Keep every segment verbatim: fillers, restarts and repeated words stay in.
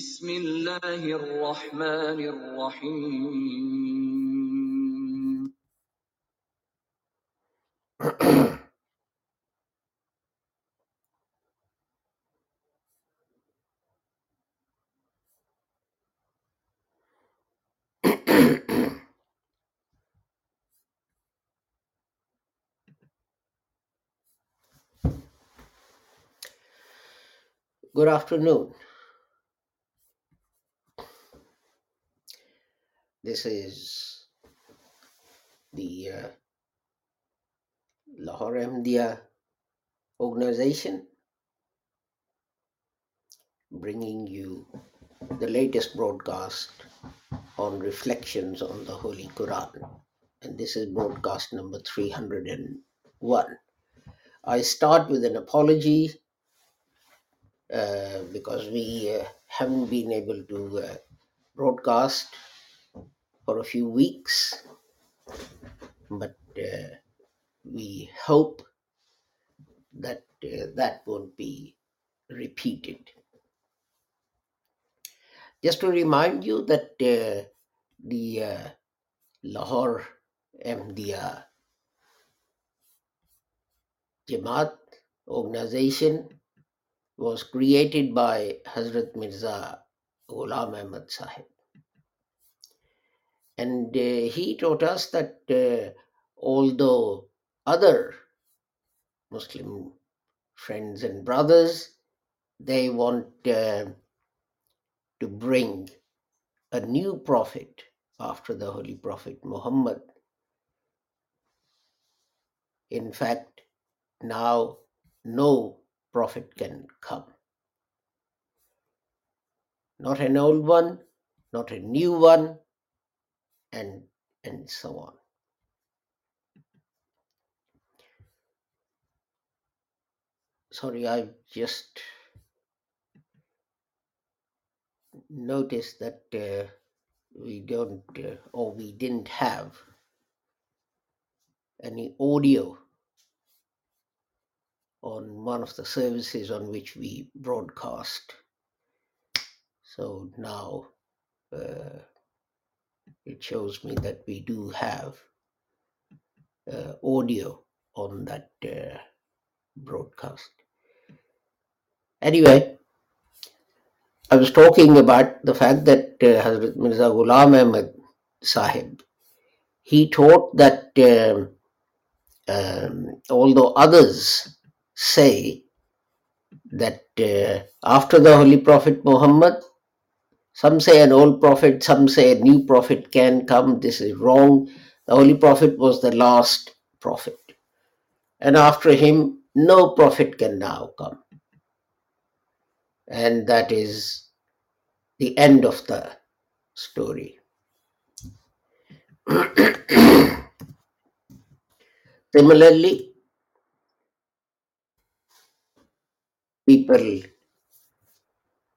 بسم الله الرحمن الرحيم Good afternoon. This is the uh, Lahore Ahmadiyya organization bringing you the latest broadcast on Reflections on the Holy Quran, and this is broadcast number three hundred one. I start with an apology uh, because we uh, haven't been able to uh, broadcast for a few weeks, but uh, we hope that uh, that won't be repeated. Just to remind you that uh, the uh, Lahore Ahmadiyya Jamaat organization was created by Hazrat Mirza Ghulam Ahmad Sahib. And uh, he taught us that uh, although other Muslim friends and brothers, they want uh, to bring a new prophet after the Holy Prophet Muhammad. In fact, now no prophet can come. Not an old one, not a new one, and and so on. Sorry, I just noticed that uh, we don't uh, or we didn't have any audio on one of the services on which we broadcast. So now uh, it shows me that we do have uh, audio on that uh, broadcast. Anyway, I was talking about the fact that uh, Hazrat Mirza Ghulam Ahmad Sahib, he taught that um, um, although others say that uh, after the Holy Prophet Muhammad, some say an old prophet, some say a new prophet can come. This is wrong. The Holy Prophet was the last prophet, and after him, no prophet can now come. And that is the end of the story. Similarly, people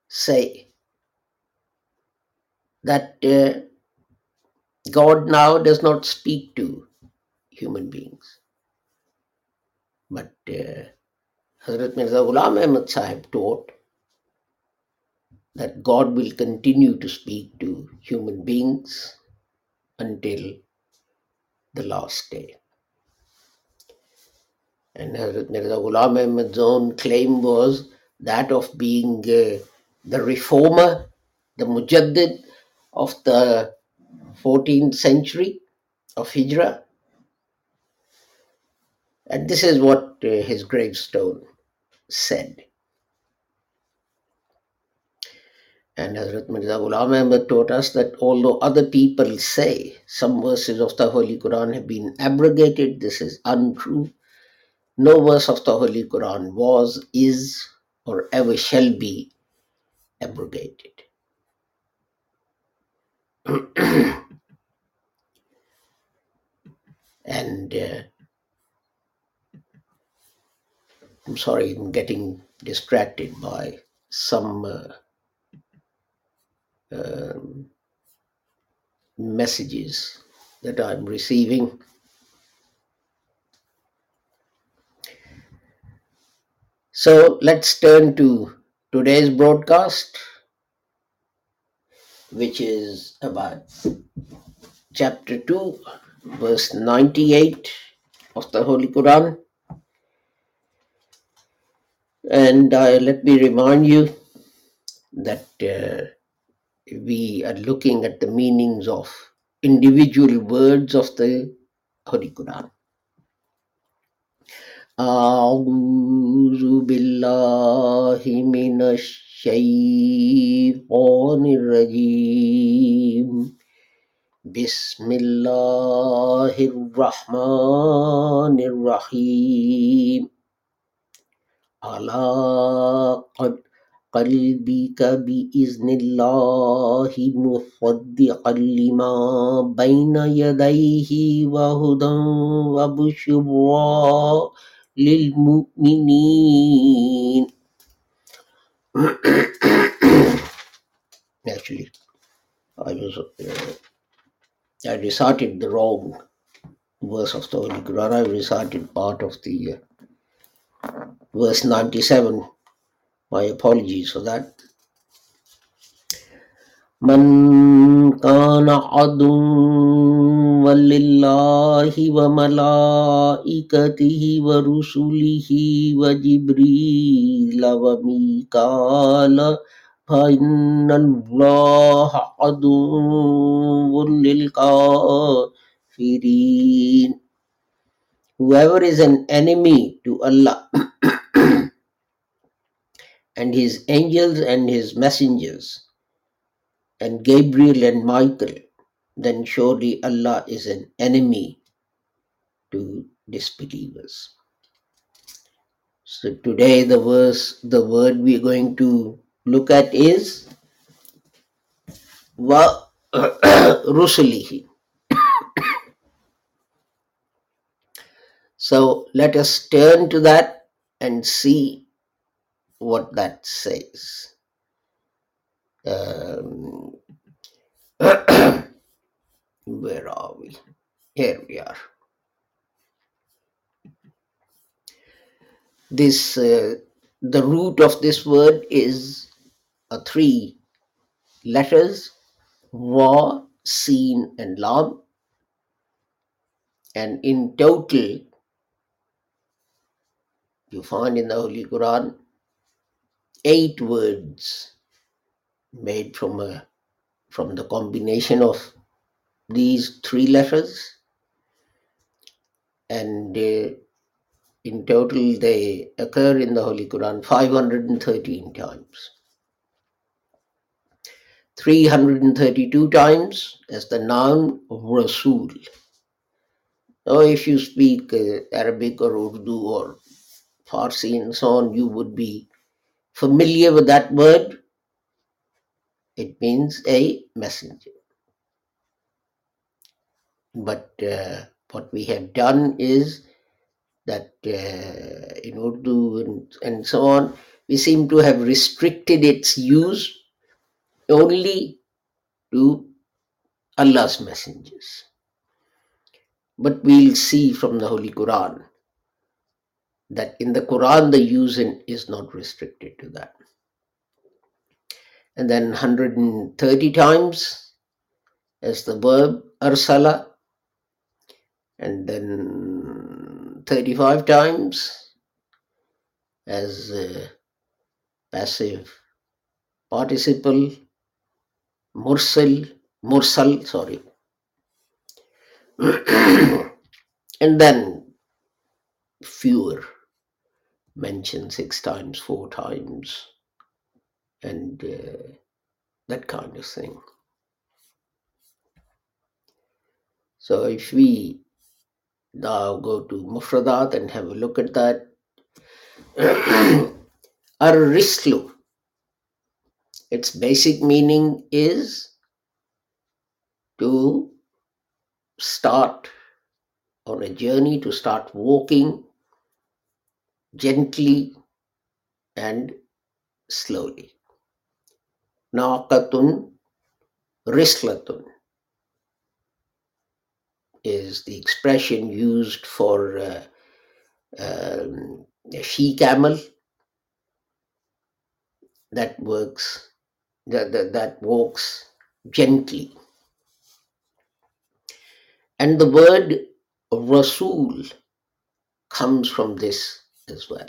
say that uh, God now does not speak to human beings. But uh, Hazrat Mirza Ghulam Ahmad Sahib taught that God will continue to speak to human beings until the last day. And Hazrat Mirza Ghulam Ahmad's own claim was that of being uh, the reformer, the mujaddid of the fourteenth century of Hijra. And this is what uh, his gravestone said. And Hazrat Mirza Ghulam Ahmad taught us that although other people say some verses of the Holy Quran have been abrogated, this is untrue. No verse of the Holy Quran was, is, or ever shall be abrogated. and uh, I'm sorry, I'm getting distracted by some uh, uh, messages that I'm receiving. So let's turn to today's broadcast, which is about chapter two, verse ninety-eight of the Holy Quran. And uh, let me remind you that uh, we are looking at the meanings of individual words of the Holy Quran. A'udhu billahi minash shaytanir rajim. Bismillahir rahmanir rahim. Ala qad qalbika bi iznillahi musaddiqan lima bayna yadayhi wa hudan wa bushra lil mu'minin. Actually, I was uh, I recited the wrong verse of the Holy Quran. I recited part of the uh, verse ninety-seven. My apologies for that. Man kana adun walillahi wa malaikatihi wa rusulihi wa jibrila wa mikala fa inna allaha adun lil kafirin. Whoever is an enemy to Allah and his angels and his messengers, and Gabriel and Michael, then surely Allah is an enemy to disbelievers. So today the verse, the word we are going to look at is wa rusulihi. So let us turn to that and see what that says. Um, where are we? Here we are. This uh, the root of this word is uh, three letters: wa, sin, and lam. And in total, you find in the Holy Quran eight words made from a from the combination of these three letters, and uh, in total they occur in the Holy Quran five hundred thirteen times, three hundred thirty-two times as the noun Rasul. Now if you speak uh, Arabic or Urdu or Farsi and so on, you would be familiar with that word. It means a messenger. But uh, what we have done is that uh, in Urdu and, and so on, we seem to have restricted its use only to Allah's messengers. But we'll see from the Holy Quran that in the Quran the use is not restricted to that. And then one hundred thirty times as the verb arsala, and then thirty-five times as uh, passive participle mursal mursal sorry and then fewer mentioned six times, four times, and uh, that kind of thing. So if we now go to Mufradat and have a look at that. Ar-rislu, its basic meaning is to start on a journey, to start walking gently and slowly. Naqatun rislatun is the expression used for uh, um, a she-camel that works, that, that, that walks gently. And the word Rasul comes from this as well.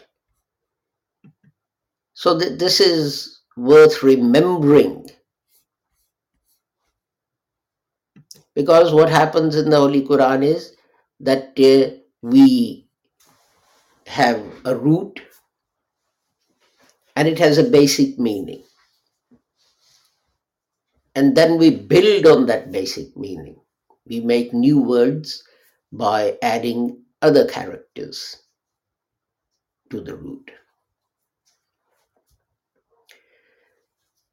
So th- this is worth remembering, because what happens in the Holy Quran is that uh, we have a root and it has a basic meaning. And then we build on that basic meaning. We make new words by adding other characters to the root.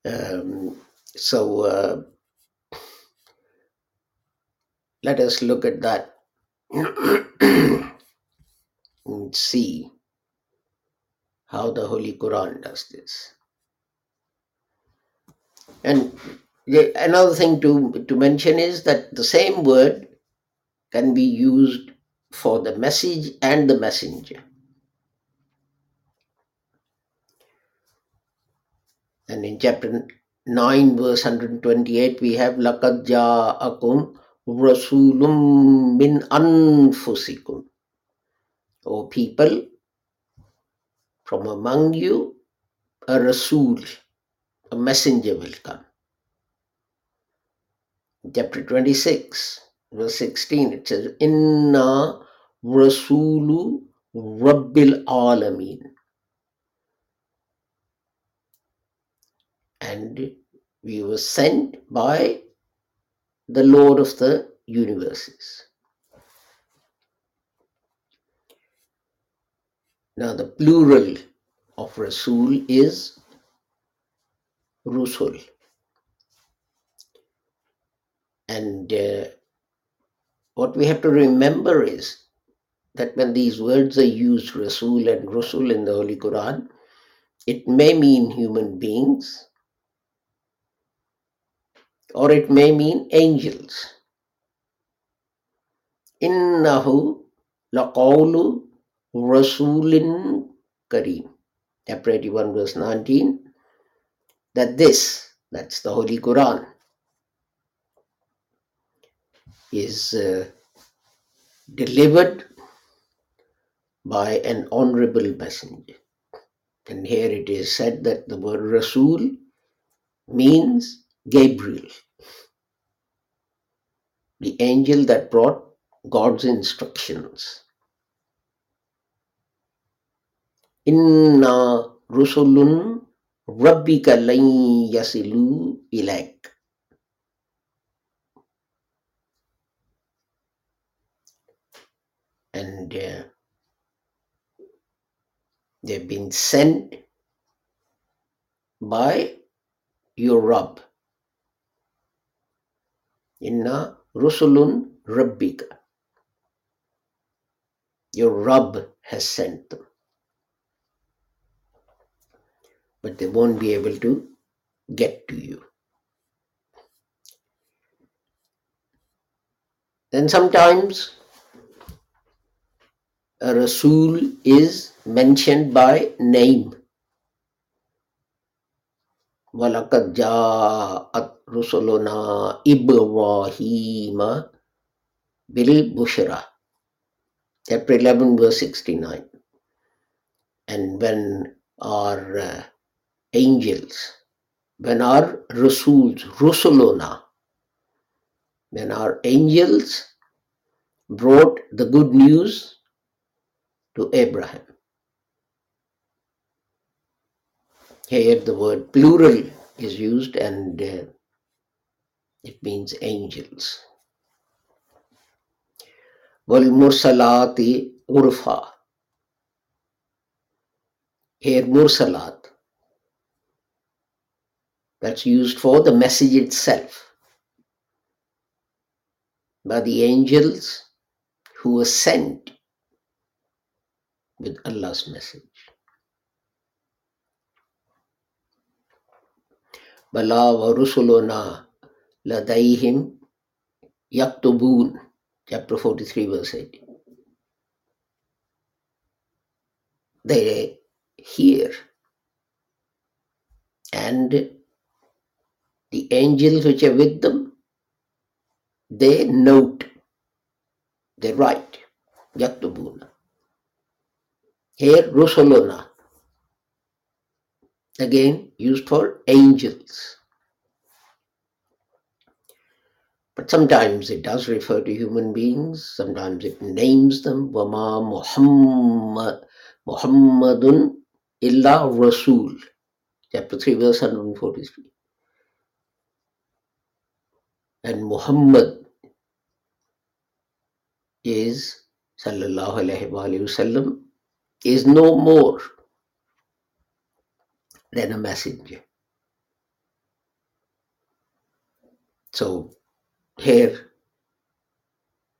Um, so uh, let us look at that and see how the Holy Quran does this. And another thing to, to mention is that the same word can be used for the message and the messenger. And in chapter nine, verse one hundred twenty-eight, we have لَقَدْ جَاءَكُمْ رَسُولٌ مِّنْ أَنفُسِكُمْ. O people, from among you, a Rasul, a messenger will come. Chapter twenty-six, verse sixteen, it says, Inna Rasulu Rabbil Alameen. And we were sent by the Lord of the universes. Now the plural of Rasul is Rusul. And uh, what we have to remember is that when these words are used, Rasul and Rusul in the Holy Quran, it may mean human beings, or it may mean angels. Innahu laqawlu Rasulin Kareem. Chapter eighty-one, verse nineteen, that this, that's the Holy Quran, is uh, delivered by an honorable messenger. And here it is said that the word Rasul means Gabriel, the angel that brought God's instructions. Inna Rusulun Rabbika lan yasilu ilaik. And uh, they've been sent by your Rabb. Inna Rusulun Rabbika. Your Rabb has sent them. But they won't be able to get to you. Then sometimes a Rasul is mentioned by name. وَلَقَدْ جَاءَتْ رُسُلُنَا إِبْرَاهِيمَ بِالْبُشْرَى. Chapter eleven, verse sixty-nine. And when our uh, angels, when our Rasuls, Rusulona, when our angels brought the good news to Abraham. Here the word plural is used and uh, it means angels. وَالْمُرْسَلَاتِ عُرْفًا. Here Mursalat, that's used for the message itself, by the angels who were sent with Allah's message. Bala wa rusuluna ladayhim yaktubun. Chapter forty-three, verse eighteen. They hear and the angels which are with them, they note, they write, yaktubuna. Here, rusuluna, again used for angels. But sometimes it does refer to human beings, sometimes it names them. Wama Muhammad, Muhammadun illa Rasul. Chapter three, verse one forty-three. And Muhammad is, sallallahu alayhi wa sallam, is no more than a messenger. So, here,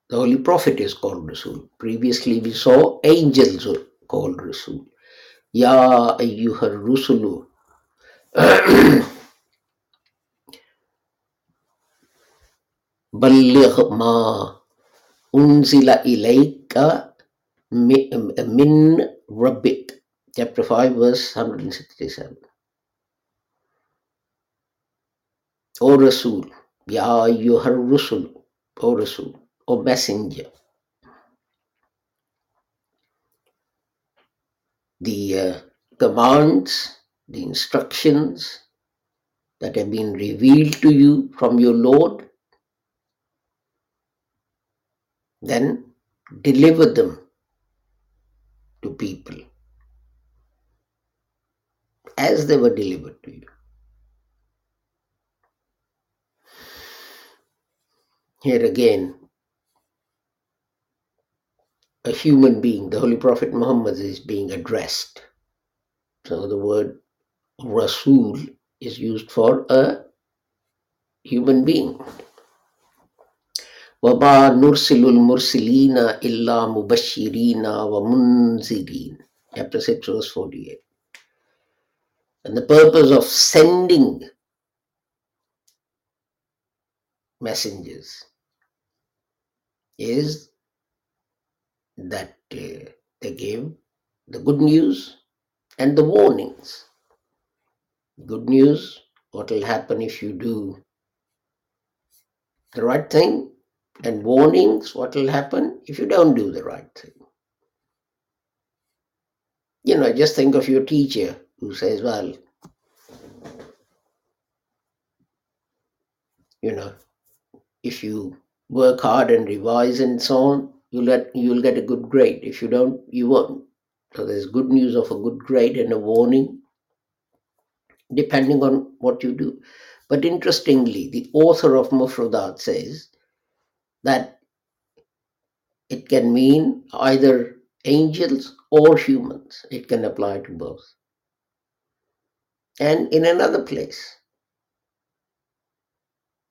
the Holy Prophet is called Rasul. Previously, we saw angels were called Rasul. Ya ayyuhar Rusulu. Balligh ma unzila ilayka min rabbik. Chapter five, verse one sixty-seven. O Rasul. Ya ayyuhar Rusul, O Rasul, O Messenger. The uh, commands, the instructions that have been revealed to you from your Lord, then deliver them to people as they were delivered to you. Here again, a human being, the Holy Prophet Muhammad, is being addressed. So the word Rasul is used for a human being. وَمَا نُرْسِلُ الْمُرْسِلِينَ إِلَّا مُبَشِّرِينَ وَمُنْزِرِينَ. Chapter six, verse forty-eight. And the purpose of sending messengers is that uh, they gave the good news and the warnings. Good news, what will happen if you do the right thing, and warnings, what will happen if you don't do the right thing. You know, just think of your teacher who says, well, you know, if you work hard and revise and so on, you'll get, you'll get a good grade. If you don't, you won't. So there's good news of a good grade and a warning, depending on what you do. But interestingly, the author of Mufradat says that it can mean either angels or humans. It can apply to both. And in another place,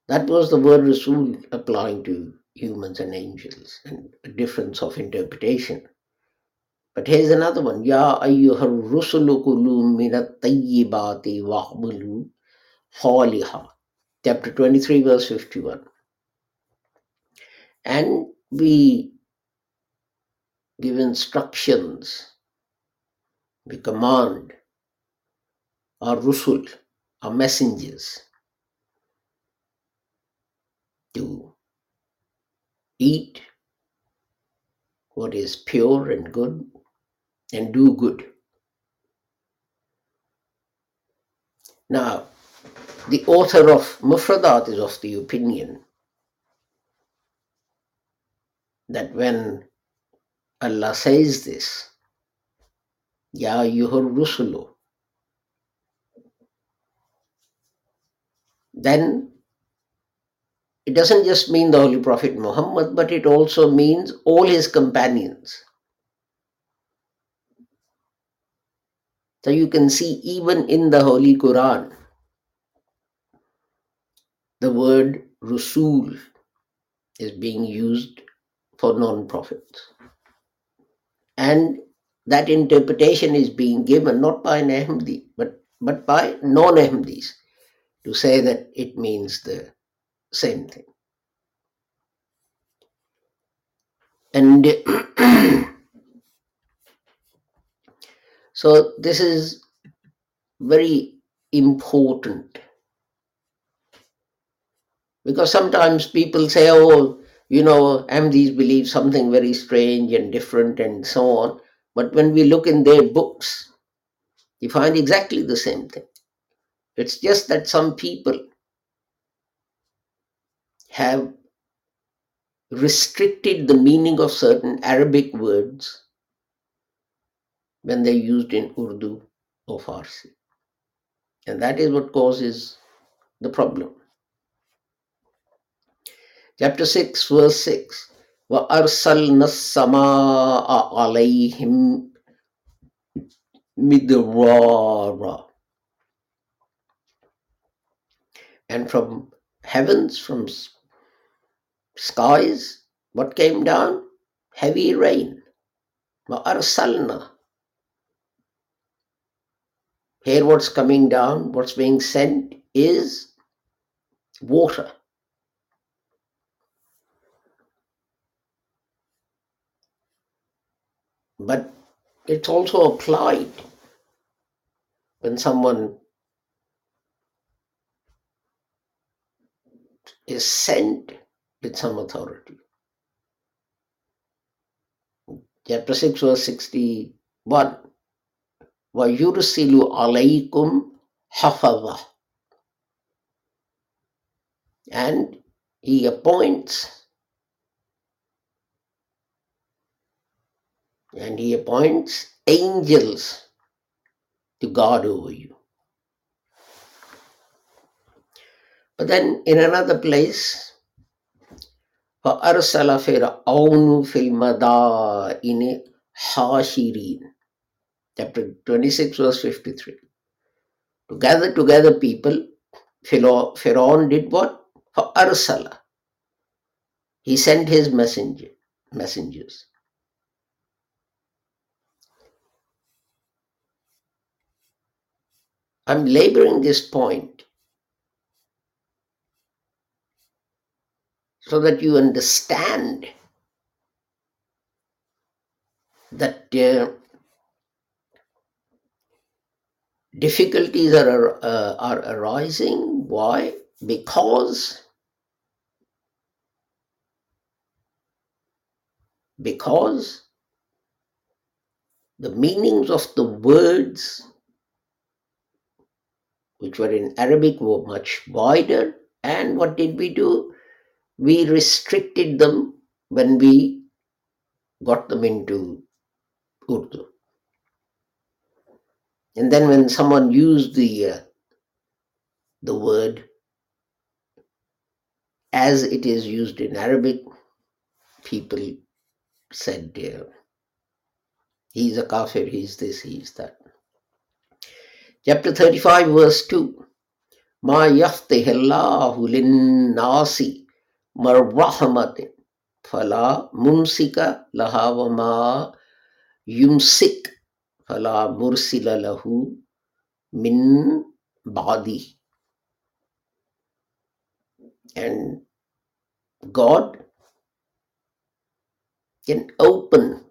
that was the word Rasul applying to humans and angels, and a difference of interpretation. But here's another one. Ya ayyuhar rusulu kulu minat tayyibati wa'amalu salihan. Chapter twenty-three, verse fifty-one. And we give instructions, we command our Rusul, our messengers, to eat what is pure and good and do good. Now, the author of Mufradat is of the opinion that when Allah says this, Ya ayyuhar Rusulu, then it doesn't just mean the Holy Prophet Muhammad, but it also means all his companions. So you can see even in the Holy Quran, the word Rasul is being used for non-prophets. And that interpretation is being given not by an Ahmadi, but, but by non-Ahmadis, to say that it means the same thing. And so this is very important Because sometimes people say, oh, you know, Ahmadis believe something very strange and different and so on. But when we look in their books, you find exactly the same thing. It's just that some people have restricted the meaning of certain Arabic words when they're used in Urdu or Farsi. And that is what causes the problem. Chapter six, verse six. وَأَرْسَلْنَا السَّمَاءَ عَلَيْهِمْ مِدْرَارًا. And from heavens, from skies, what came down? Heavy rain. وَأَرْسَلْنَا. Here what's coming down, what's being sent is water. But it's also applied when someone is sent with some authority. Chapter six, verse sixty-one. وَيُرْسِلُ عَلَيْكُمْ حَفَظًا. And he appoints, and he appoints angels to guard over you. But then in another place, فَأَرْسَلَ فِرْعَوْنُ فِي الْمَدَائِنِ حَاشِرِينَ. Chapter twenty-six, verse fifty-three. To gather together people, Pharaoh did what? For Arsala. He sent his messenger, messengers. I'm laboring this point so that you understand that uh, difficulties are, uh, are arising. Why? Because, because the meanings of the words which were in Arabic were much wider, and what did we do? We restricted them when we got them into Urdu. And then when someone used the, uh, the word as it is used in Arabic, people said, uh, he's a kafir, he's this, he's that. Chapter thirty-five, verse two. مَا يَفْتِهِ اللَّهُ لِلنَّاسِ مَرْرَحْمَةٍ فَلَا مُمْسِكَ لَهَا وَمَا يُمْسِكَ فَلَا مُرْسِلَ لَهُ مِنْ بَعْدِهِ. And God can open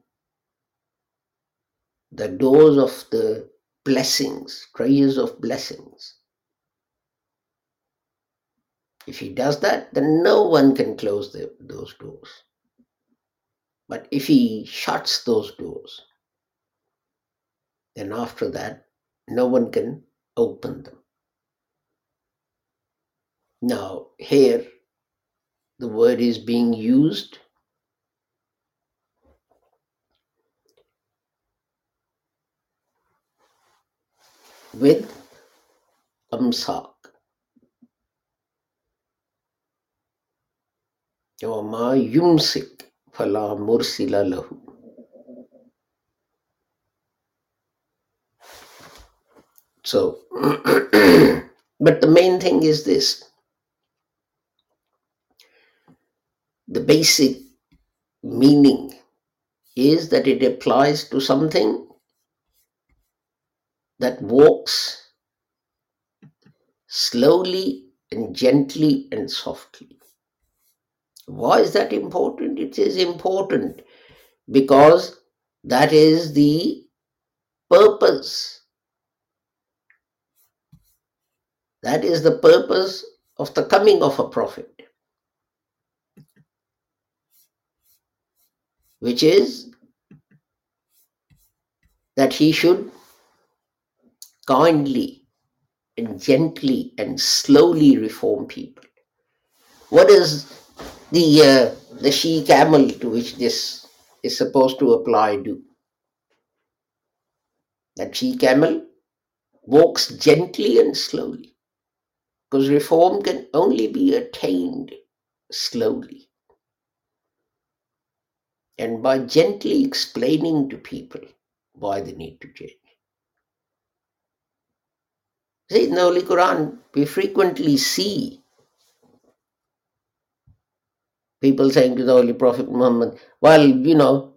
the doors of the blessings, treasures of blessings. If he does that, then no one can close the, those doors. But if he shuts those doors, then after that, no one can open them. Now, here, the word is being used with amsak. Yawma yumsik fala mursila lahu. So, but the main thing is this. The basic meaning is that it applies to something that walks slowly and gently and softly. Why is that important? It is important because that is the purpose. That is the purpose of the coming of a prophet. which is that he should kindly and gently and slowly reform people. What is the uh, the she camel to which this is supposed to apply do? That she camel walks gently and slowly, because reform can only be attained slowly and by gently explaining to people why they need to change. See, in the Holy Quran, we frequently see people saying to the Holy Prophet Muhammad, well, you know,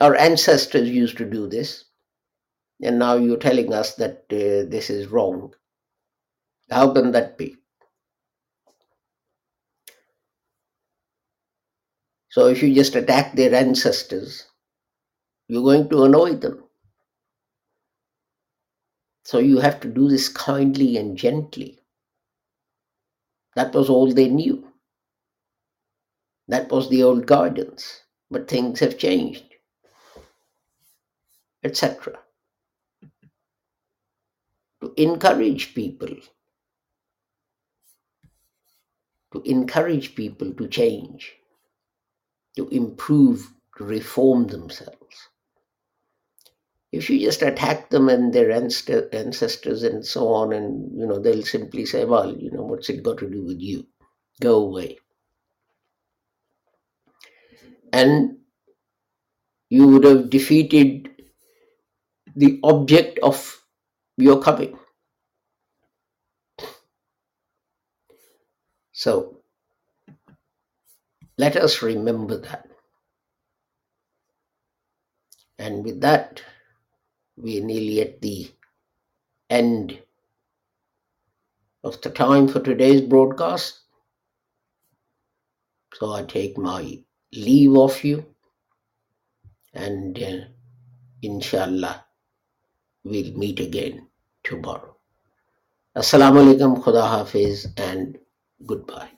our ancestors used to do this, and now you're telling us that uh, this is wrong. How can that be? So if you just attack their ancestors, you're going to annoy them. So you have to do this kindly and gently. That was all they knew. That was the old guidance. But things have changed, et cetera. To encourage people, to encourage people to change, to improve, to reform themselves. If you just attack them and their ancestors and so on, and you know, they'll simply say, well, you know, what's it got to do with you? Go away. And you would have defeated the object of your coming. So let us remember that. And with that, we are nearly at the end of the time for today's broadcast. So I take my leave of you, and uh, inshallah we'll meet again tomorrow. Assalamu alaikum, Khuda Hafiz, and goodbye.